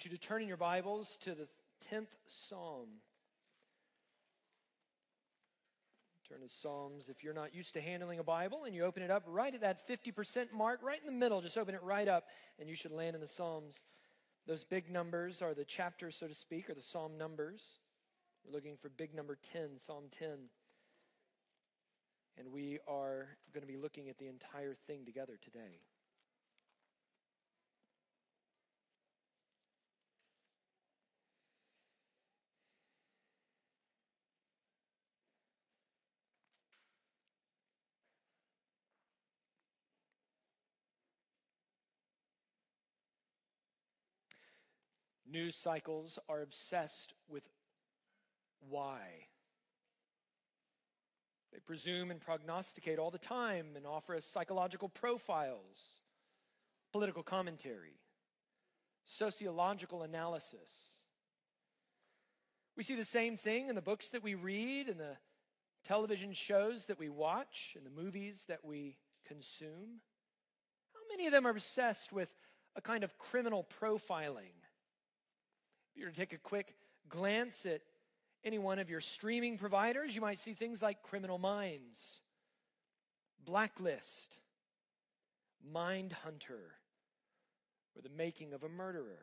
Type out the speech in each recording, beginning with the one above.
want you to turn in your Bibles to the 10th Psalm. Turn to Psalms. If you're not used to handling a Bible and you open it up right at that 50% mark, right in the middle, just open it right up and you should land in the Psalms. Those big numbers are the chapters, so to speak, or the Psalm numbers. We're looking for big number 10, Psalm 10. And we are going to be looking at the entire thing together today. News cycles are obsessed with why. They presume and prognosticate all the time and offer us psychological profiles, political commentary, sociological analysis. We see the same thing in the books that we read, in the television shows that we watch, in the movies that we consume. How many of them are obsessed with a kind of criminal profiling? If you were to take a quick glance at any one of your streaming providers, you might see things like Criminal Minds, Blacklist, Mindhunter, or The Making of a Murderer,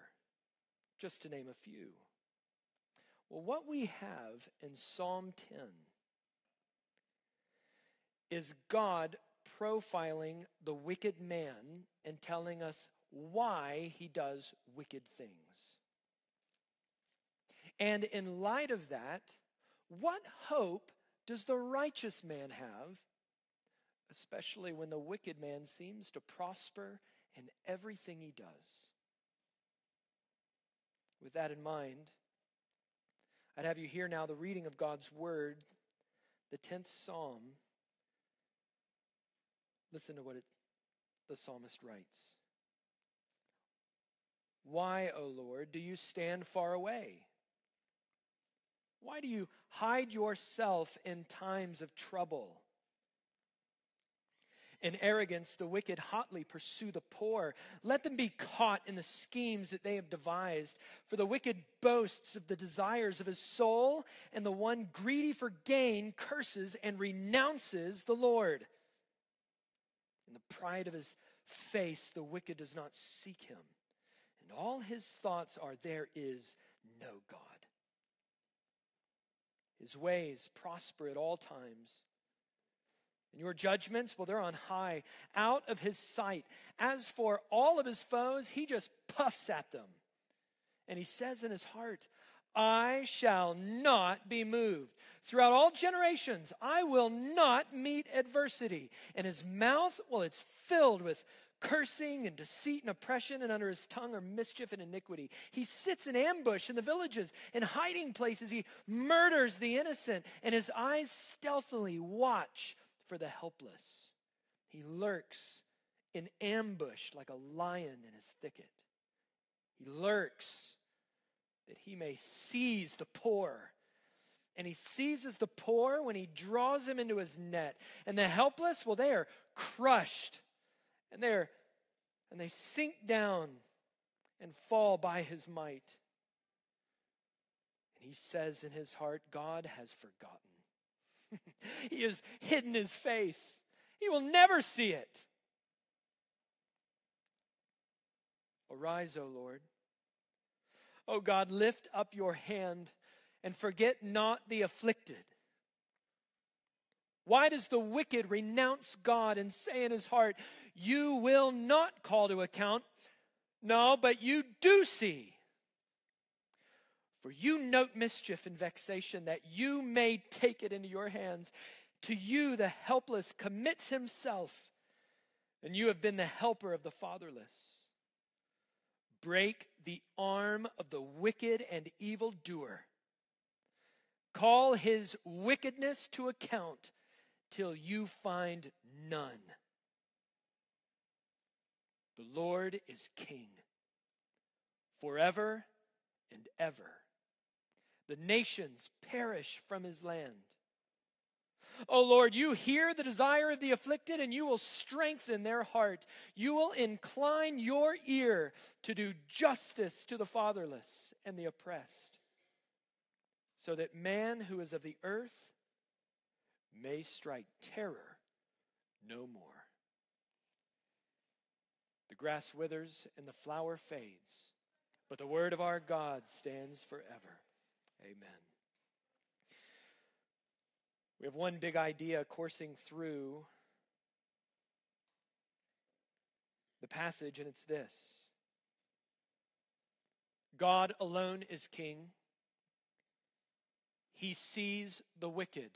just to name a few. Well, what we have in Psalm 10 is God profiling the wicked man and telling us why he does wicked things. And in light of that, what hope does the righteous man have, especially when the wicked man seems to prosper in everything he does? With that in mind, I'd have you hear now the reading of God's word, the 10th Psalm. Listen to what the psalmist writes. Why, O Lord, do you stand far away? Why do you hide yourself in times of trouble? In arrogance, the wicked hotly pursue the poor. Let them be caught in the schemes that they have devised. For the wicked boasts of the desires of his soul, and the one greedy for gain curses and renounces the Lord. In the pride of his face, the wicked does not seek him. And all his thoughts are, there is no God. His ways prosper at all times. And your judgments, well, they're on high, out of his sight. As for all of his foes, he just puffs at them. And he says in his heart, I shall not be moved. Throughout all generations, I will not meet adversity. And his mouth, well, it's filled with cursing and deceit and oppression, and under his tongue are mischief and iniquity. He sits in ambush in the villages, in hiding places. He murders the innocent, and his eyes stealthily watch for the helpless. He lurks in ambush like a lion in his thicket. He lurks that he may seize the poor. And he seizes the poor when he draws him into his net. And the helpless, well, they are crushed. And they sink down and fall by his might. And he says in his heart, God has forgotten. He has hidden his face. He will never see it. Arise, O Lord. O God, lift up your hand and forget not the afflicted. Why does the wicked renounce God and say in his heart, you will not call to account? No, but you do see. For you note mischief and vexation, that you may take it into your hands. To you the helpless commits himself, and you have been the helper of the fatherless. Break the arm of the wicked and evildoer. Call his wickedness to account, till you find none. The Lord is King forever and ever. The nations perish from his land. O Lord, you hear the desire of the afflicted, and you will strengthen their heart. You will incline your ear to do justice to the fatherless and the oppressed, so that man who is of the earth may strike terror no more. The grass withers and the flower fades, but the word of our God stands forever. Amen. We have one big idea coursing through the passage, and it's this: God alone is king. He sees the wicked,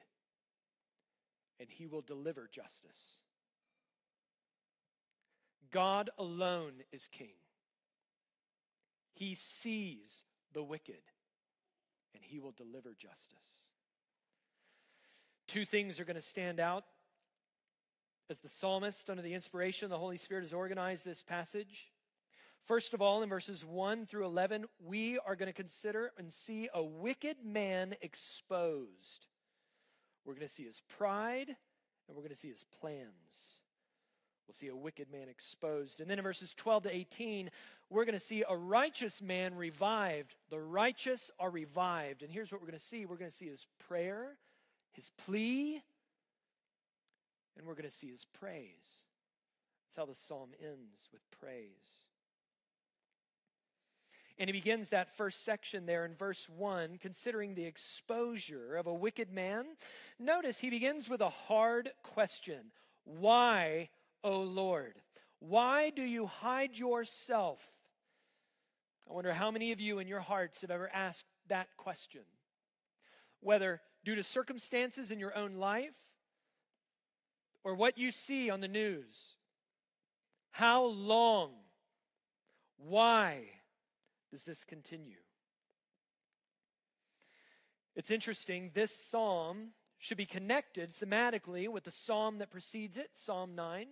and he will deliver justice. God alone is king. He sees the wicked, and he will deliver justice. Two things are going to stand out as the psalmist, under the inspiration of the Holy Spirit, has organized this passage. First of all, in verses 1 through 11, we are going to consider and see a wicked man exposed. We're going to see his pride, and we're going to see his plans. We'll see a wicked man exposed. And then in verses 12 to 18, we're going to see a righteous man revived. The righteous are revived. And here's what we're going to see. We're going to see his prayer, his plea, and we're going to see his praise. That's how the psalm ends, with praise. And he begins that first section there in verse 1, considering the exposure of a wicked man. Notice he begins with a hard question. Why, O Lord, why do you hide yourself? I wonder how many of you in your hearts have ever asked that question. Whether due to circumstances in your own life or what you see on the news. How long? Why does this continue? It's interesting, this psalm should be connected thematically with the psalm that precedes it, Psalm 9,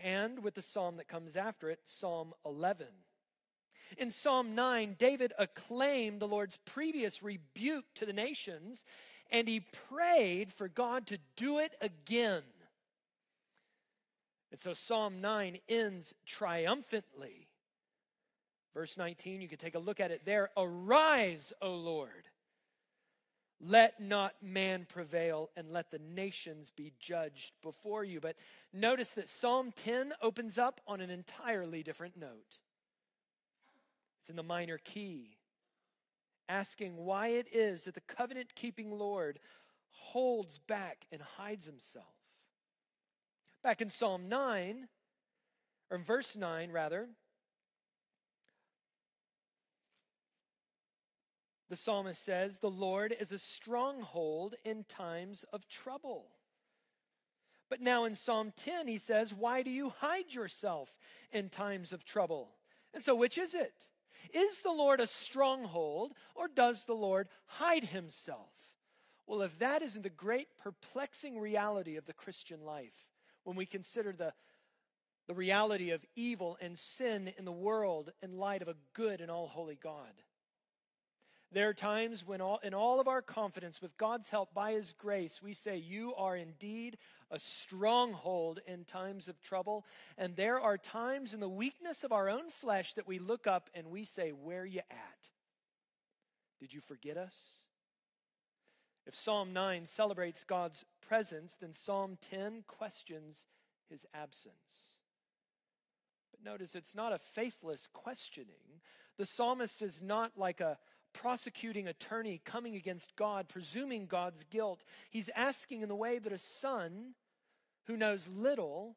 and with the psalm that comes after it, Psalm 11. In Psalm 9, David acclaimed the Lord's previous rebuke to the nations, and he prayed for God to do it again. And so Psalm 9 ends triumphantly. Verse 19, you can take a look at it there. Arise, O Lord. Let not man prevail, and let the nations be judged before you. But notice that Psalm 10 opens up on an entirely different note. It's in the minor key, asking why it is that the covenant-keeping Lord holds back and hides himself. Back in Psalm 9, or in verse 9 rather, the psalmist says, the Lord is a stronghold in times of trouble. But now in Psalm 10, he says, why do you hide yourself in times of trouble? And so which is it? Is the Lord a stronghold, or does the Lord hide himself? Well, if that isn't the great perplexing reality of the Christian life, when we consider the reality of evil and sin in the world in light of a good and all-holy God. There are times when in all of our confidence, with God's help, by his grace, we say, you are indeed a stronghold in times of trouble. And there are times in the weakness of our own flesh that we look up and we say, where you at? Did you forget us? If Psalm 9 celebrates God's presence, then Psalm 10 questions his absence. But notice it's not a faithless questioning. The psalmist is not like a prosecuting attorney coming against God, presuming God's guilt. He's asking in the way that a son who knows little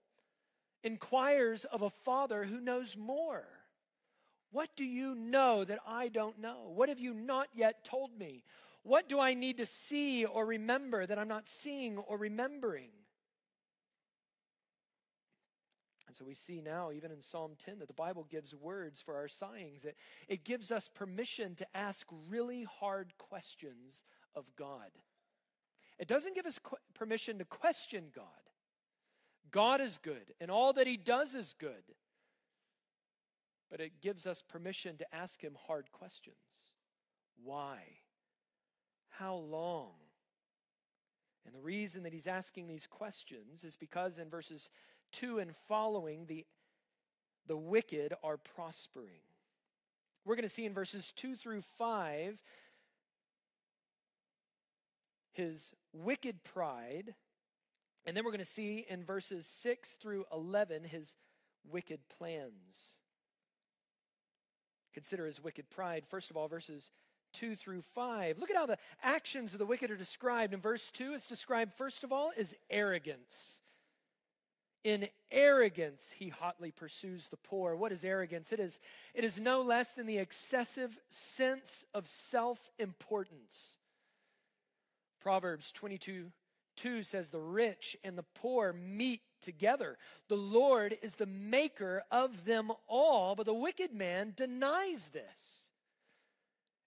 inquires of a father who knows more. What do you know that I don't know? What have you not yet told me? What do I need to see or remember that I'm not seeing or remembering? And so we see now, even in Psalm 10, that the Bible gives words for our sighings. It gives us permission to ask really hard questions of God. It doesn't give us permission to question God. God is good, and all that he does is good. But it gives us permission to ask him hard questions. Why? How long? And the reason that he's asking these questions is because in verses 2 and following, the wicked are prospering. We're going to see in verses 2 through 5, his wicked pride. And then we're going to see in verses 6 through 11, his wicked plans. Consider his wicked pride. First of all, verses 2 through 5. Look at how the actions of the wicked are described. In verse 2, it's described, first of all, as arrogance. In arrogance, he hotly pursues the poor. What is arrogance? It is no less than the excessive sense of self-importance. Proverbs 22:2 says, the rich and the poor meet together. The Lord is the maker of them all, but the wicked man denies this.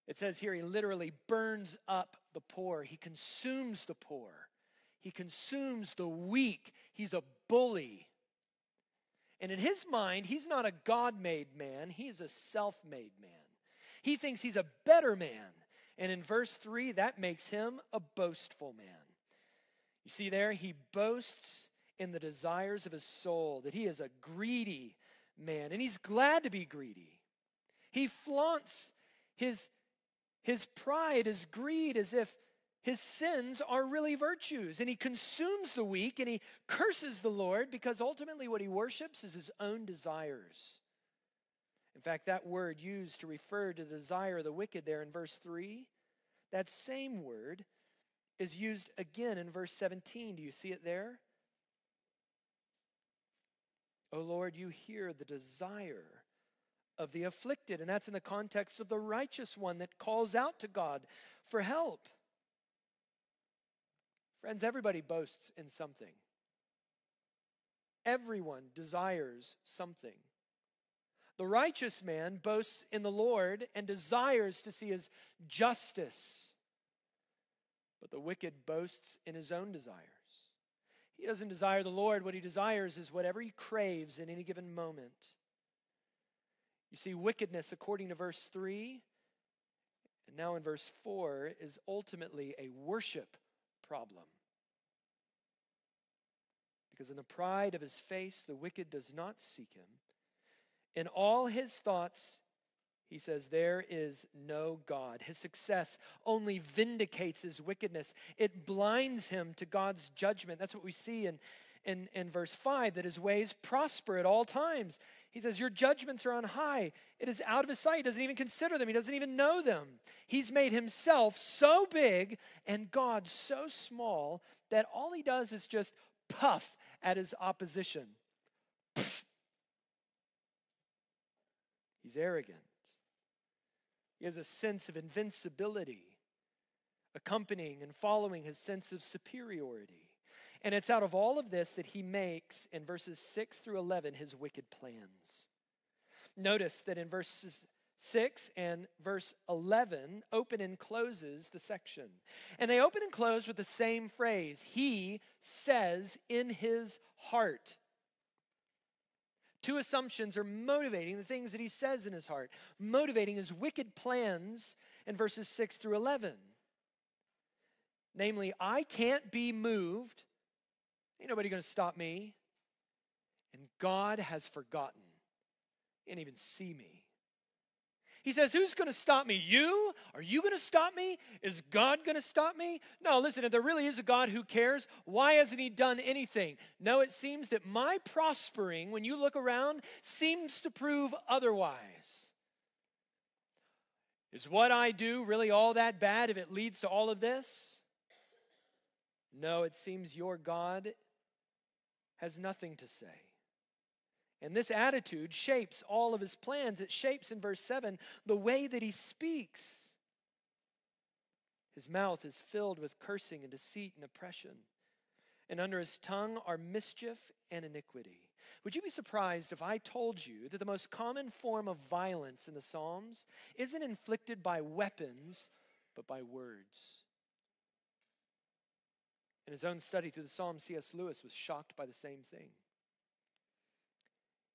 It says here he literally burns up the poor. He consumes the poor. He consumes the weak. He's a bully. And in his mind, he's not a God-made man. He's a self-made man. He thinks he's a better man. And in verse 3, that makes him a boastful man. You see there, he boasts in the desires of his soul, that he is a greedy man. And he's glad to be greedy. He flaunts his pride, his greed, as if his sins are really virtues. And he consumes the weak and he curses the Lord because ultimately what he worships is his own desires. In fact, that word used to refer to the desire of the wicked there in verse 3, that same word is used again in verse 17. Do you see it there? O Lord, you hear the desire of the afflicted. And that's in the context of the righteous one that calls out to God for help. Friends, everybody boasts in something. Everyone desires something. The righteous man boasts in the Lord and desires to see his justice. But the wicked boasts in his own desires. He doesn't desire the Lord. What he desires is whatever he craves in any given moment. You see, wickedness, according to verse 3, and now in verse 4, is ultimately a worship problem. Because in the pride of his face, the wicked does not seek him. In all his thoughts, he says, there is no God. His success only vindicates his wickedness. It blinds him to God's judgment. That's what we see in verse 5, that his ways prosper at all times. He says, your judgments are on high. It is out of his sight. He doesn't even consider them. He doesn't even know them. He's made himself so big and God so small that all he does is just puff at his opposition. He's arrogant. He has a sense of invincibility, accompanying and following his sense of superiority. And it's out of all of this that he makes, in verses 6 through 11, his wicked plans. Notice that in verses 6 and verse 11, open and closes the section. And they open and close with the same phrase. He says in his heart. Two assumptions are motivating the things that he says in his heart, motivating his wicked plans in verses 6 through 11. Namely, I can't be moved. Ain't nobody going to stop me. And God has forgotten. He didn't even see me. He says, who's going to stop me? You? Are you going to stop me? Is God going to stop me? No, listen, if there really is a God who cares, why hasn't he done anything? No, it seems that my prospering, when you look around, seems to prove otherwise. Is what I do really all that bad if it leads to all of this? No, it seems your God has nothing to say. And this attitude shapes all of his plans. It shapes, in verse 7, the way that he speaks. His mouth is filled with cursing and deceit and oppression. And under his tongue are mischief and iniquity. Would you be surprised if I told you that the most common form of violence in the Psalms isn't inflicted by weapons, but by words? In his own study through the Psalms, C.S. Lewis was shocked by the same thing.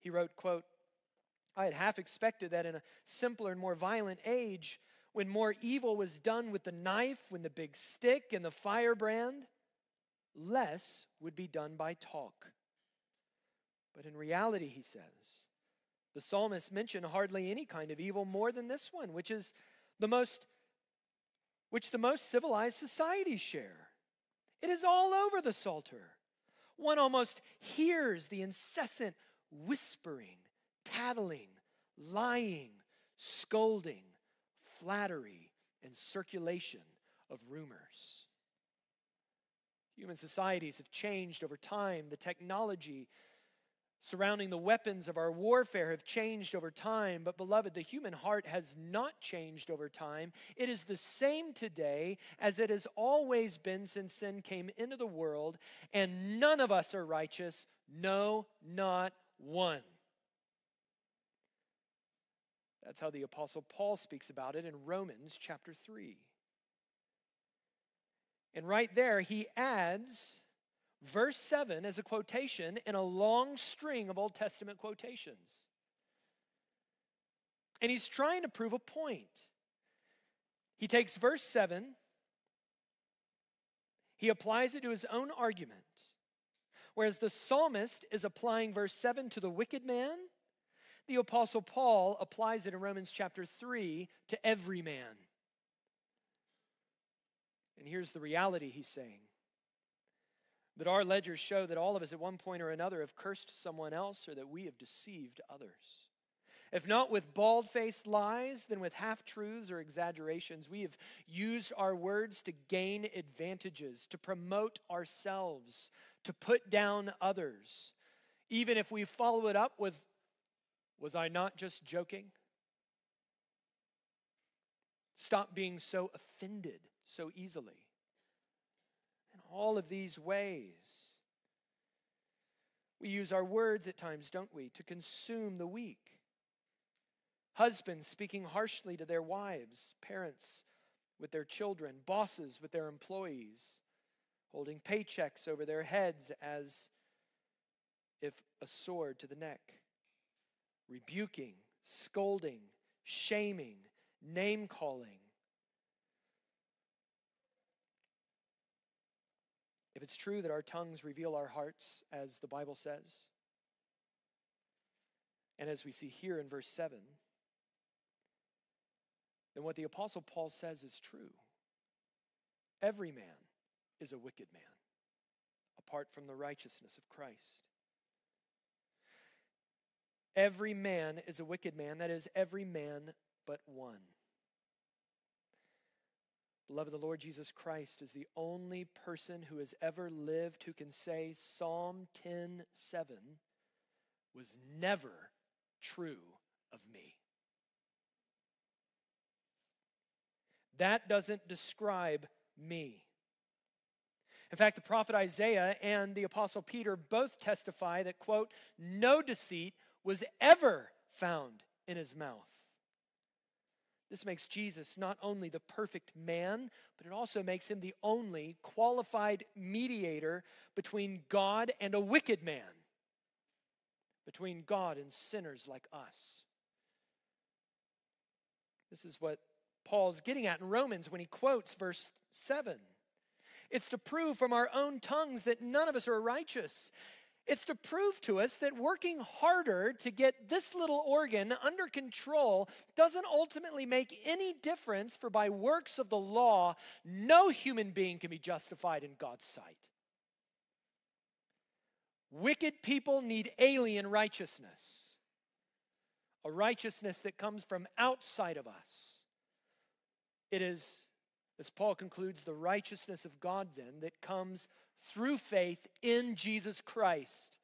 He wrote, quote, I had half expected that in a simpler and more violent age, when more evil was done with the knife, when the big stick and the firebrand, less would be done by talk. But in reality, he says, the psalmists mention hardly any kind of evil more than this one, which the most civilized societies share. It is all over the Psalter. One almost hears the incessant whispering, tattling, lying, scolding, flattery, and circulation of rumors. Human societies have changed over time. The technology surrounding the weapons of our warfare have changed over time. But beloved, the human heart has not changed over time. It is the same today as it has always been since sin came into the world. And none of us are righteous. No, not one. That's how the Apostle Paul speaks about it in Romans chapter 3. And right there, he adds verse 7 as a quotation in a long string of Old Testament quotations. And he's trying to prove a point. He takes verse 7, he applies it to his own argument. Whereas the psalmist is applying verse 7 to the wicked man, the Apostle Paul applies it in Romans chapter 3 to every man. And here's the reality he's saying. That our ledgers show that all of us at one point or another have cursed someone else or that we have deceived others. If not with bald-faced lies, then with half-truths or exaggerations. We have used our words to gain advantages, to promote ourselves, to put down others. Even if we follow it up with, was I not just joking? Stop being so offended so easily. In all of these ways, we use our words at times, don't we, to consume the weak. Husbands speaking harshly to their wives, parents with their children, bosses with their employees, holding paychecks over their heads as if a sword to the neck, rebuking, scolding, shaming, name-calling. If it's true that our tongues reveal our hearts, as the Bible says, and as we see here in verse 7, then what the Apostle Paul says is true. Every man is a wicked man, apart from the righteousness of Christ. Every man is a wicked man, that is, every man but one. Beloved, the Lord Jesus Christ is the only person who has ever lived who can say Psalm 10:7 was never true of me. That doesn't describe me. In fact, the prophet Isaiah and the apostle Peter both testify that, quote, no deceit was ever found in his mouth. This makes Jesus not only the perfect man, but it also makes him the only qualified mediator between God and a wicked man, between God and sinners like us. This is what Paul's getting at in Romans when he quotes verse 7. It's to prove from our own tongues that none of us are righteous. It's to prove to us that working harder to get this little organ under control doesn't ultimately make any difference, for by works of the law, no human being can be justified in God's sight. Wicked people need alien righteousness, a righteousness that comes from outside of us. It is, as Paul concludes, the righteousness of God then that comes through faith in Jesus Christ.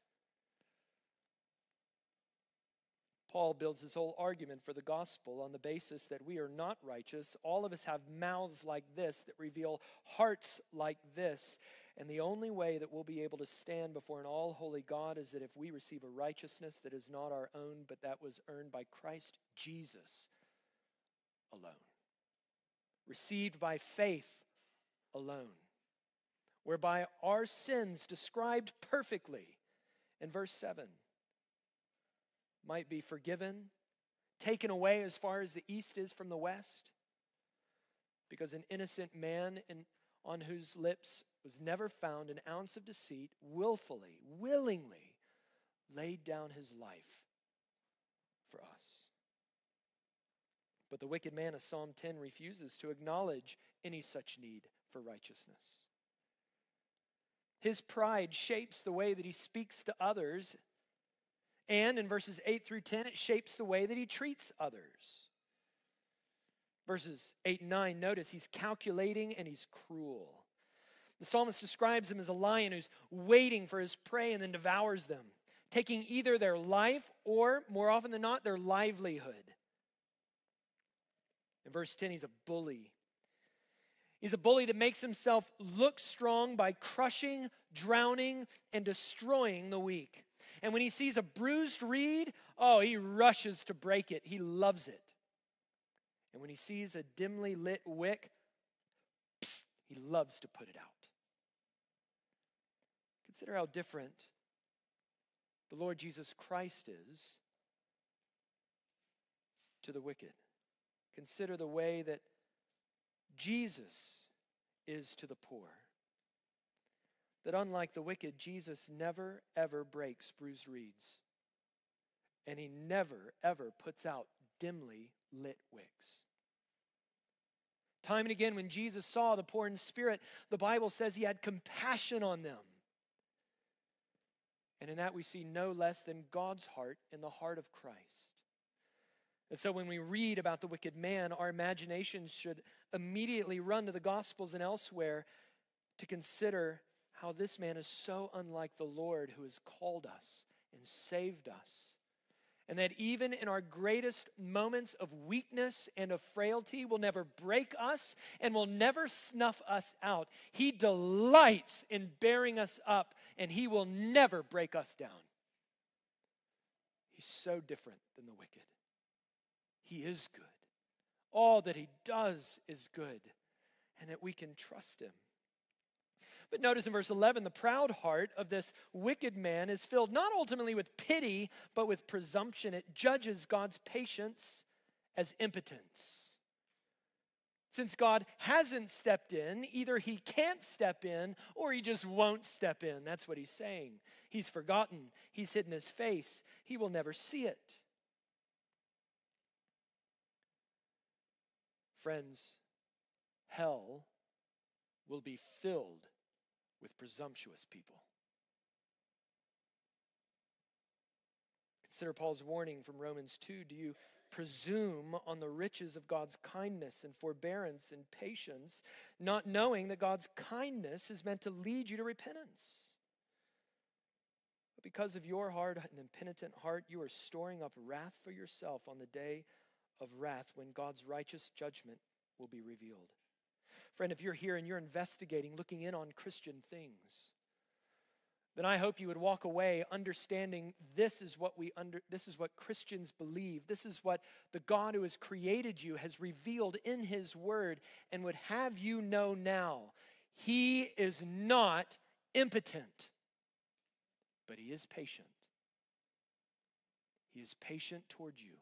Paul builds his whole argument for the gospel on the basis that we are not righteous. All of us have mouths like this that reveal hearts like this. And the only way that we'll be able to stand before an all-holy God is that if we receive a righteousness that is not our own, but that was earned by Christ Jesus alone. Received by faith alone. Whereby our sins, described perfectly in verse 7, might be forgiven, taken away as far as the east is from the west, because an innocent man on whose lips was never found an ounce of deceit, willfully, willingly laid down his life for us. But the wicked man of Psalm 10 refuses to acknowledge any such need for righteousness. His pride shapes the way that he speaks to others, and in verses 8 through 10, it shapes the way that he treats others. Verses 8 and 9, notice he's calculating and he's cruel. The psalmist describes him as a lion who's waiting for his prey and then devours them, taking either their life or, more often than not, their livelihood. In verse 10, he's a bully. He's a bully that makes himself look strong by crushing, drowning, and destroying the weak. And when he sees a bruised reed, oh, he rushes to break it. He loves it. And when he sees a dimly lit wick, psst, he loves to put it out. Consider how different the Lord Jesus Christ is to the wicked. Consider the way that Jesus is to the poor. That unlike the wicked, Jesus never, ever breaks bruised reeds. And he never, ever puts out dimly lit wicks. Time and again, when Jesus saw the poor in spirit, the Bible says he had compassion on them. And in that we see no less than God's heart in the heart of Christ. And so when we read about the wicked man, our imaginations should immediately run to the Gospels and elsewhere to consider how this man is so unlike the Lord who has called us and saved us. And that even in our greatest moments of weakness and of frailty will never break us and will never snuff us out. He delights in bearing us up, and he will never break us down. He's so different than the wicked. He is good. All that he does is good, and that we can trust him. But notice in verse 11, the proud heart of this wicked man is filled not ultimately with pity, but with presumption. It judges God's patience as impotence. Since God hasn't stepped in, either he can't step in or he just won't step in. That's what he's saying. He's forgotten. He's hidden his face. He will never see it. Friends, hell will be filled with presumptuous people. Consider Paul's warning from Romans 2. Do you presume on the riches of God's kindness and forbearance and patience, not knowing that God's kindness is meant to lead you to repentance? But because of your hard and impenitent heart, you are storing up wrath for yourself on the day of wrath when God's righteous judgment will be revealed. Friend, if you're here and you're investigating, looking in on Christian things, then I hope you would walk away understanding this is what Christians believe. This is what the God who has created you has revealed in his word and would have you know now. He is not impotent, but he is patient. He is patient toward you.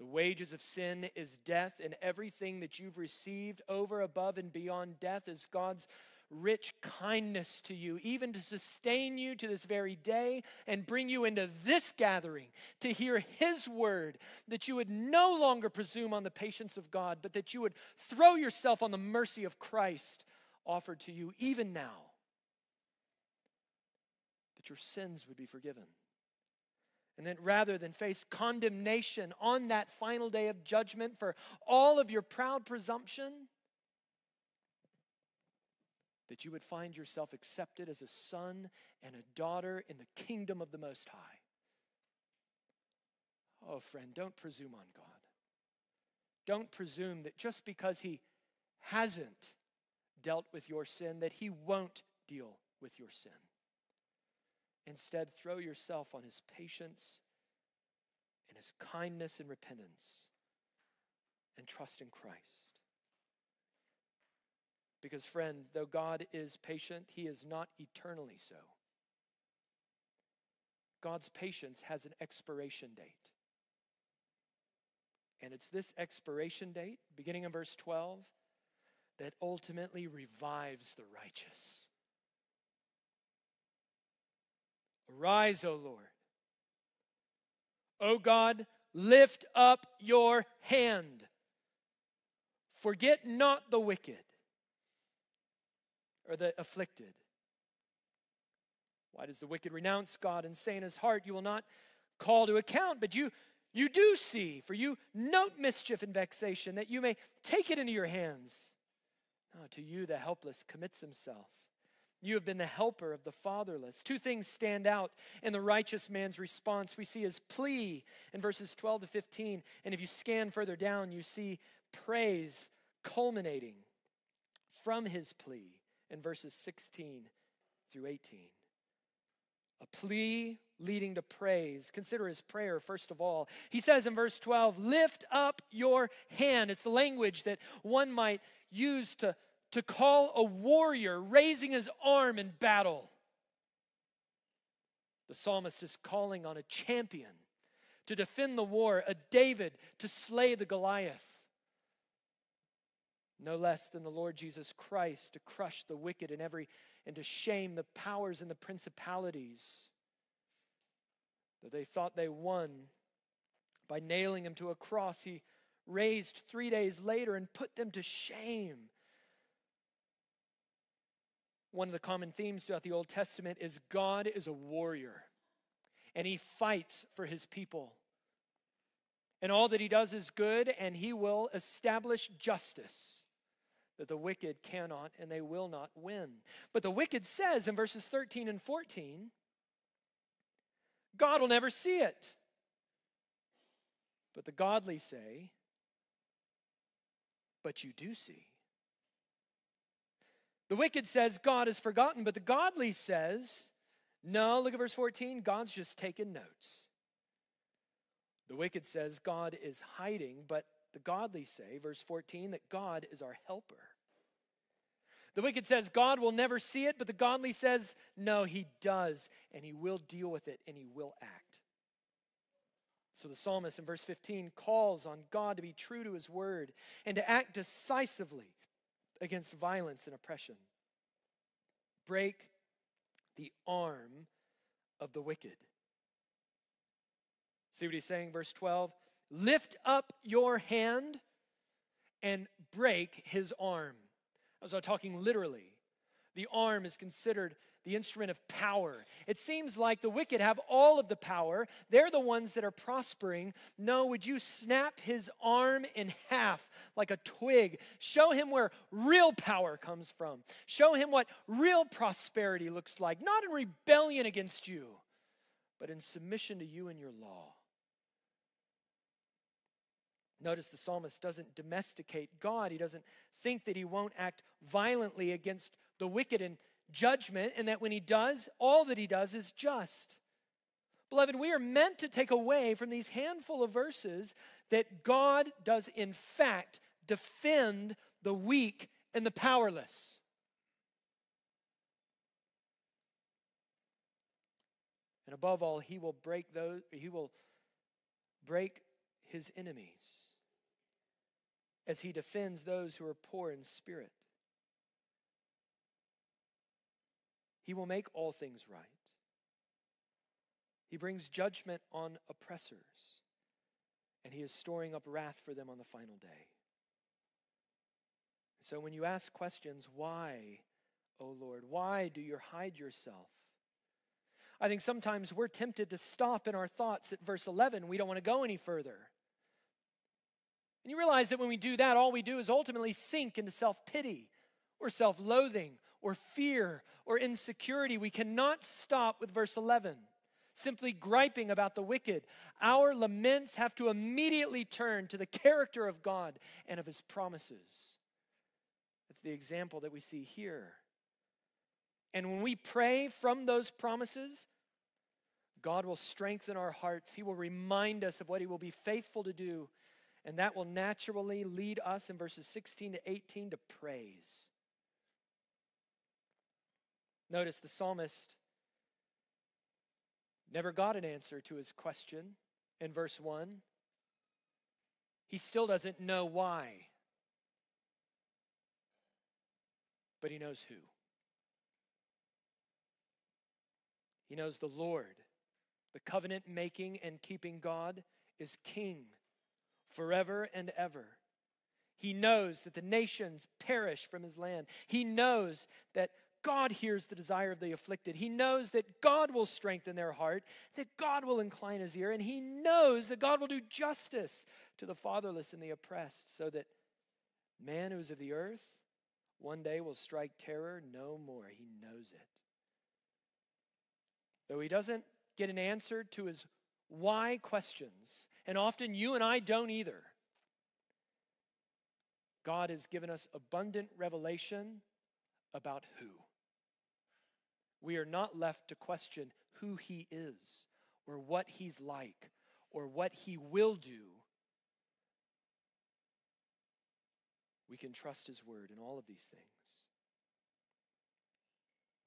The wages of sin is death, and everything that you've received over, above, and beyond death is God's rich kindness to you, even to sustain you to this very day and bring you into this gathering to hear his word, that you would no longer presume on the patience of God, but that you would throw yourself on the mercy of Christ offered to you even now, that your sins would be forgiven. And then rather than face condemnation on that final day of judgment for all of your proud presumption, that you would find yourself accepted as a son and a daughter in the kingdom of the Most High. Oh, friend, don't presume on God. Don't presume that just because he hasn't dealt with your sin, that he won't deal with your sin. Instead, throw yourself on his patience and his kindness and repentance and trust in Christ. Because friend, though God is patient, he is not eternally so. God's patience has an expiration date. And it's this expiration date, beginning in verse 12, that ultimately revives the righteous. Arise, O Lord. O God, lift up your hand. Forget not the wicked or the afflicted. Why does the wicked renounce God and say in his heart, you will not call to account, but you do see, for you note mischief and vexation, that you may take it into your hands. No, to you the helpless commits himself. You have been the helper of the fatherless. Two things stand out in the righteous man's response. We see his plea in verses 12 to 15. And if you scan further down, you see praise culminating from his plea in verses 16 through 18. A plea leading to praise. Consider his prayer, first of all. He says in verse 12, lift up your hand. It's the language that one might use to call a warrior raising his arm in battle. The psalmist is calling on a champion to defend the war, a David to slay the Goliath. No less than the Lord Jesus Christ to crush the wicked and to shame the powers and the principalities. Though they thought they won by nailing him to a cross, he raised 3 days later and put them to shame. One of the common themes throughout the Old Testament is God is a warrior, and he fights for his people. And all that he does is good, and he will establish justice that the wicked cannot and they will not win. But the wicked says in verses 13 and 14, God will never see it. But the godly say, but you do see. The wicked says God is forgotten, but the godly says, no, look at verse 14, God's just taking notes. The wicked says God is hiding, but the godly say, verse 14, that God is our helper. The wicked says God will never see it, but the godly says, no, he does, and he will deal with it, and he will act. So the psalmist in verse 15 calls on God to be true to his word and to act decisively against violence and oppression. Break the arm of the wicked. See what he's saying, verse 12? Lift up your hand and break his arm. I was talking literally. The arm is considered the instrument of power. It seems like the wicked have all of the power. They're the ones that are prospering. No, would you snap his arm in half like a twig? Show him where real power comes from. Show him what real prosperity looks like, not in rebellion against you, but in submission to you and your law. Notice the psalmist doesn't domesticate God. He doesn't think that he won't act violently against the wicked and judgment, and that when he does, all that he does is just. Beloved, we are meant to take away from these handful of verses that God does in fact defend the weak and the powerless. And above all, he will break his enemies as he defends those who are poor in spirit. He will make all things right. He brings judgment on oppressors, and he is storing up wrath for them on the final day. So when you ask questions, why, O Lord, why do you hide yourself? I think sometimes we're tempted to stop in our thoughts at verse 11. We don't want to go any further. And you realize that when we do that, all we do is ultimately sink into self-pity or self-loathing, or fear, or insecurity. We cannot stop with verse 11, simply griping about the wicked. Our laments have to immediately turn to the character of God and of his promises. That's the example that we see here. And when we pray from those promises, God will strengthen our hearts. He will remind us of what he will be faithful to do, and that will naturally lead us in verses 16 to 18 to praise. Notice the psalmist never got an answer to his question in verse 1. He still doesn't know why. but he knows who. He knows the Lord. The covenant-making and keeping God is King forever and ever. He knows that the nations perish from his land. He knows that God hears the desire of the afflicted. He knows that God will strengthen their heart, that God will incline his ear, and he knows that God will do justice to the fatherless and the oppressed, so that man who is of the earth one day will strike terror no more. He knows it. Though he doesn't get an answer to his why questions, and often you and I don't either, God has given us abundant revelation about who. We are not left to question who he is or what he's like or what he will do. We can trust his word in all of these things.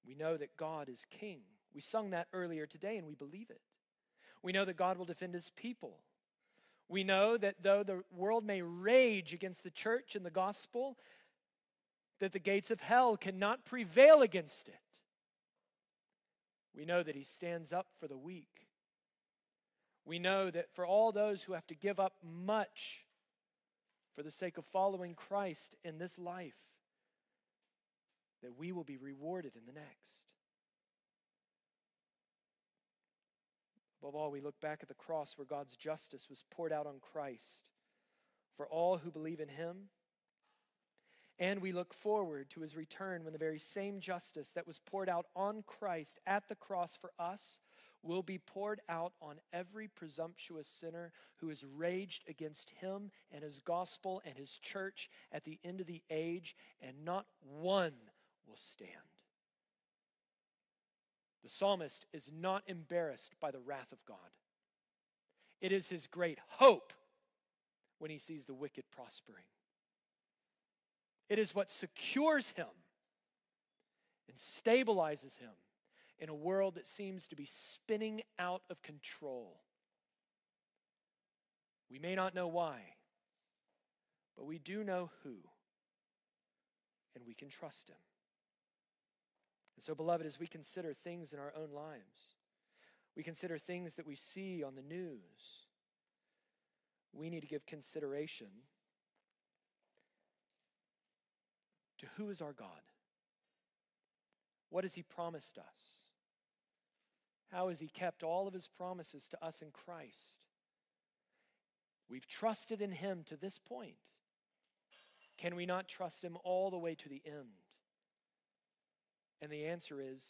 We know that God is king. We sung that earlier today and we believe it. We know that God will defend his people. We know that though the world may rage against the church and the gospel, that the gates of hell cannot prevail against it. We know that he stands up for the weak. We know that for all those who have to give up much for the sake of following Christ in this life, that we will be rewarded in the next. Above all, we look back at the cross where God's justice was poured out on Christ for all who believe in him. And we look forward to his return when the very same justice that was poured out on Christ at the cross for us will be poured out on every presumptuous sinner who has raged against him and his gospel and his church at the end of the age, and not one will stand. The psalmist is not embarrassed by the wrath of God. It is his great hope when he sees the wicked prospering. It is what secures him and stabilizes him in a world that seems to be spinning out of control. We may not know why, but we do know who, and we can trust him. And so, beloved, as we consider things in our own lives, we consider things that we see on the news, we need to give consideration to who is our God? What has he promised us? How has he kept all of his promises to us in Christ? We've trusted in him to this point. Can we not trust him all the way to the end? And the answer is,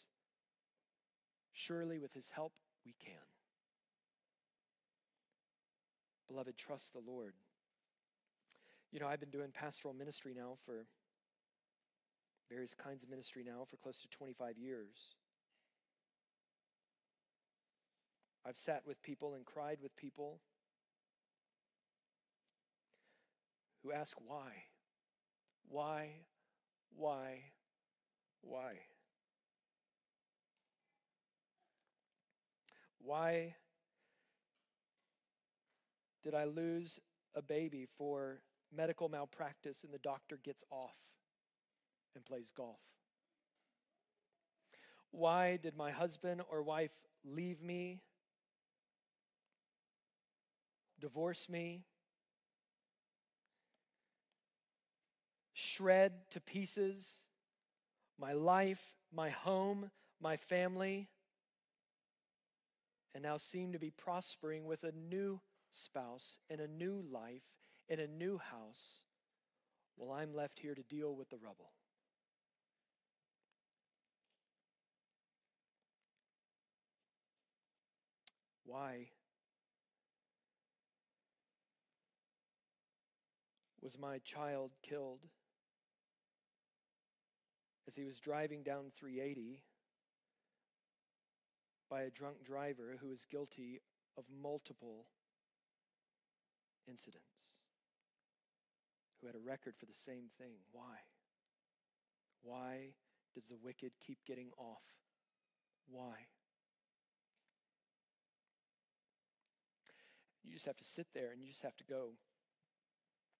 surely with his help we can. Beloved, trust the Lord. You know, I've been doing pastoral ministry now for various kinds of ministry now for close to 25 years. I've sat with people and cried with people who ask why? Why? Why did I lose a baby for medical malpractice and the doctor gets off and plays golf? Why did my husband or wife leave me, divorce me, shred to pieces my life, my home, my family, and now seem to be prospering with a new spouse and a new life in a new house, while I'm left here to deal with the rubble? Why was my child killed as he was driving down 380 by a drunk driver who is guilty of multiple incidents, who had a record for the same thing? Why? Why does the wicked keep getting off? Why? You just have to sit there and you just have to go,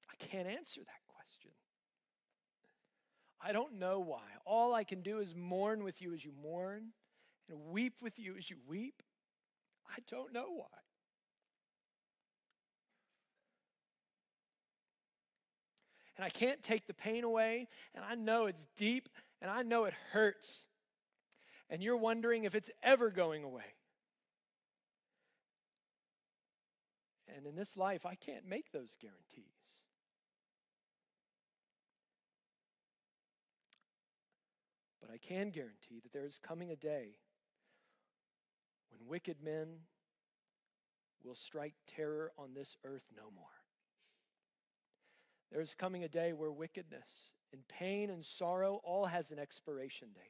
I can't answer that question. I don't know why. All I can do is mourn with you as you mourn and weep with you as you weep. I don't know why. And I can't take the pain away, and I know it's deep, and I know it hurts. And you're wondering if it's ever going away. And in this life, I can't make those guarantees. But I can guarantee that there is coming a day when wicked men will strike terror on this earth no more. There is coming a day where wickedness and pain and sorrow all has an expiration date.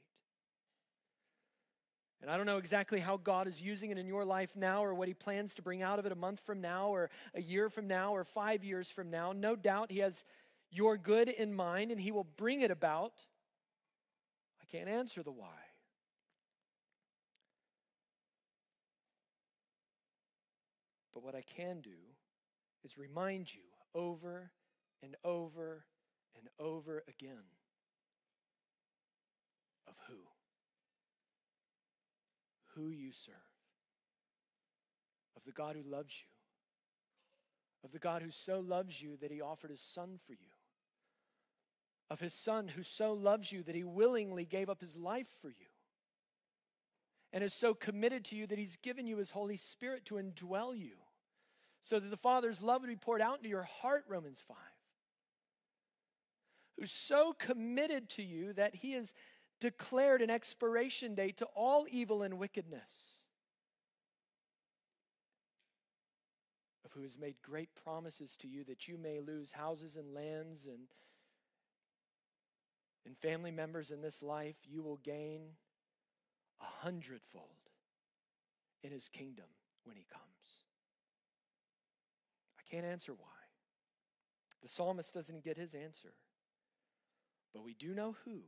And I don't know exactly how God is using it in your life now or what he plans to bring out of it a month from now or a year from now or 5 years from now. No doubt he has your good in mind and he will bring it about. I can't answer the why. But what I can do is remind you over and over and over again of who you serve, of the God who loves you, of the God who so loves you that he offered his son for you, of his son who so loves you that he willingly gave up his life for you, and is so committed to you that he's given you his Holy Spirit to indwell you, so that the Father's love would be poured out into your heart, Romans 5, who's so committed to you that he is declared an expiration date to all evil and wickedness, of who has made great promises to you that you may lose houses and lands and family members in this life, you will gain 100-fold in his kingdom when he comes. I can't answer why. The psalmist doesn't get his answer, but we do know who.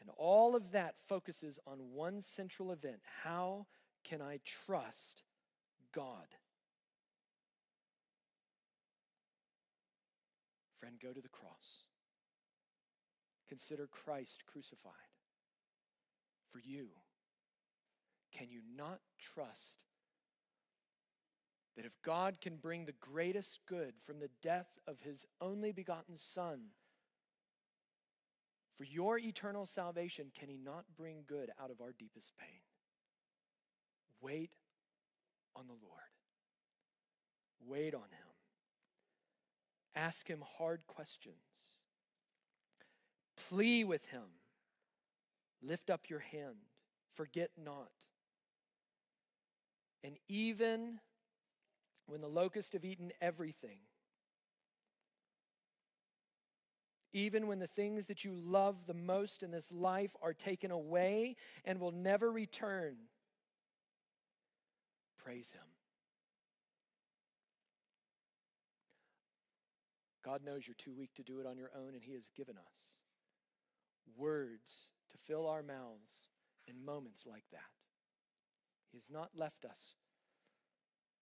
And all of that focuses on one central event. How can I trust God? Friend, go to the cross. Consider Christ crucified for you. Can you not trust that if God can bring the greatest good from the death of his only begotten Son, for your eternal salvation, can he not bring good out of our deepest pain? Wait on the Lord. Wait on him. Ask him hard questions. Plea with him. Lift up your hand. Forget not. And even when the locusts have eaten everything, even when the things that you love the most in this life are taken away and will never return, praise him. God knows you're too weak to do it on your own, and he has given us words to fill our mouths in moments like that. He has not left us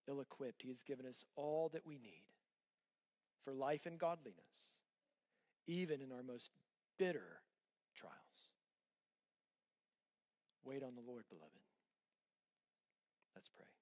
ill-equipped. He has given us all that we need for life and godliness, even in our most bitter trials. Wait on the Lord, beloved. Let's pray.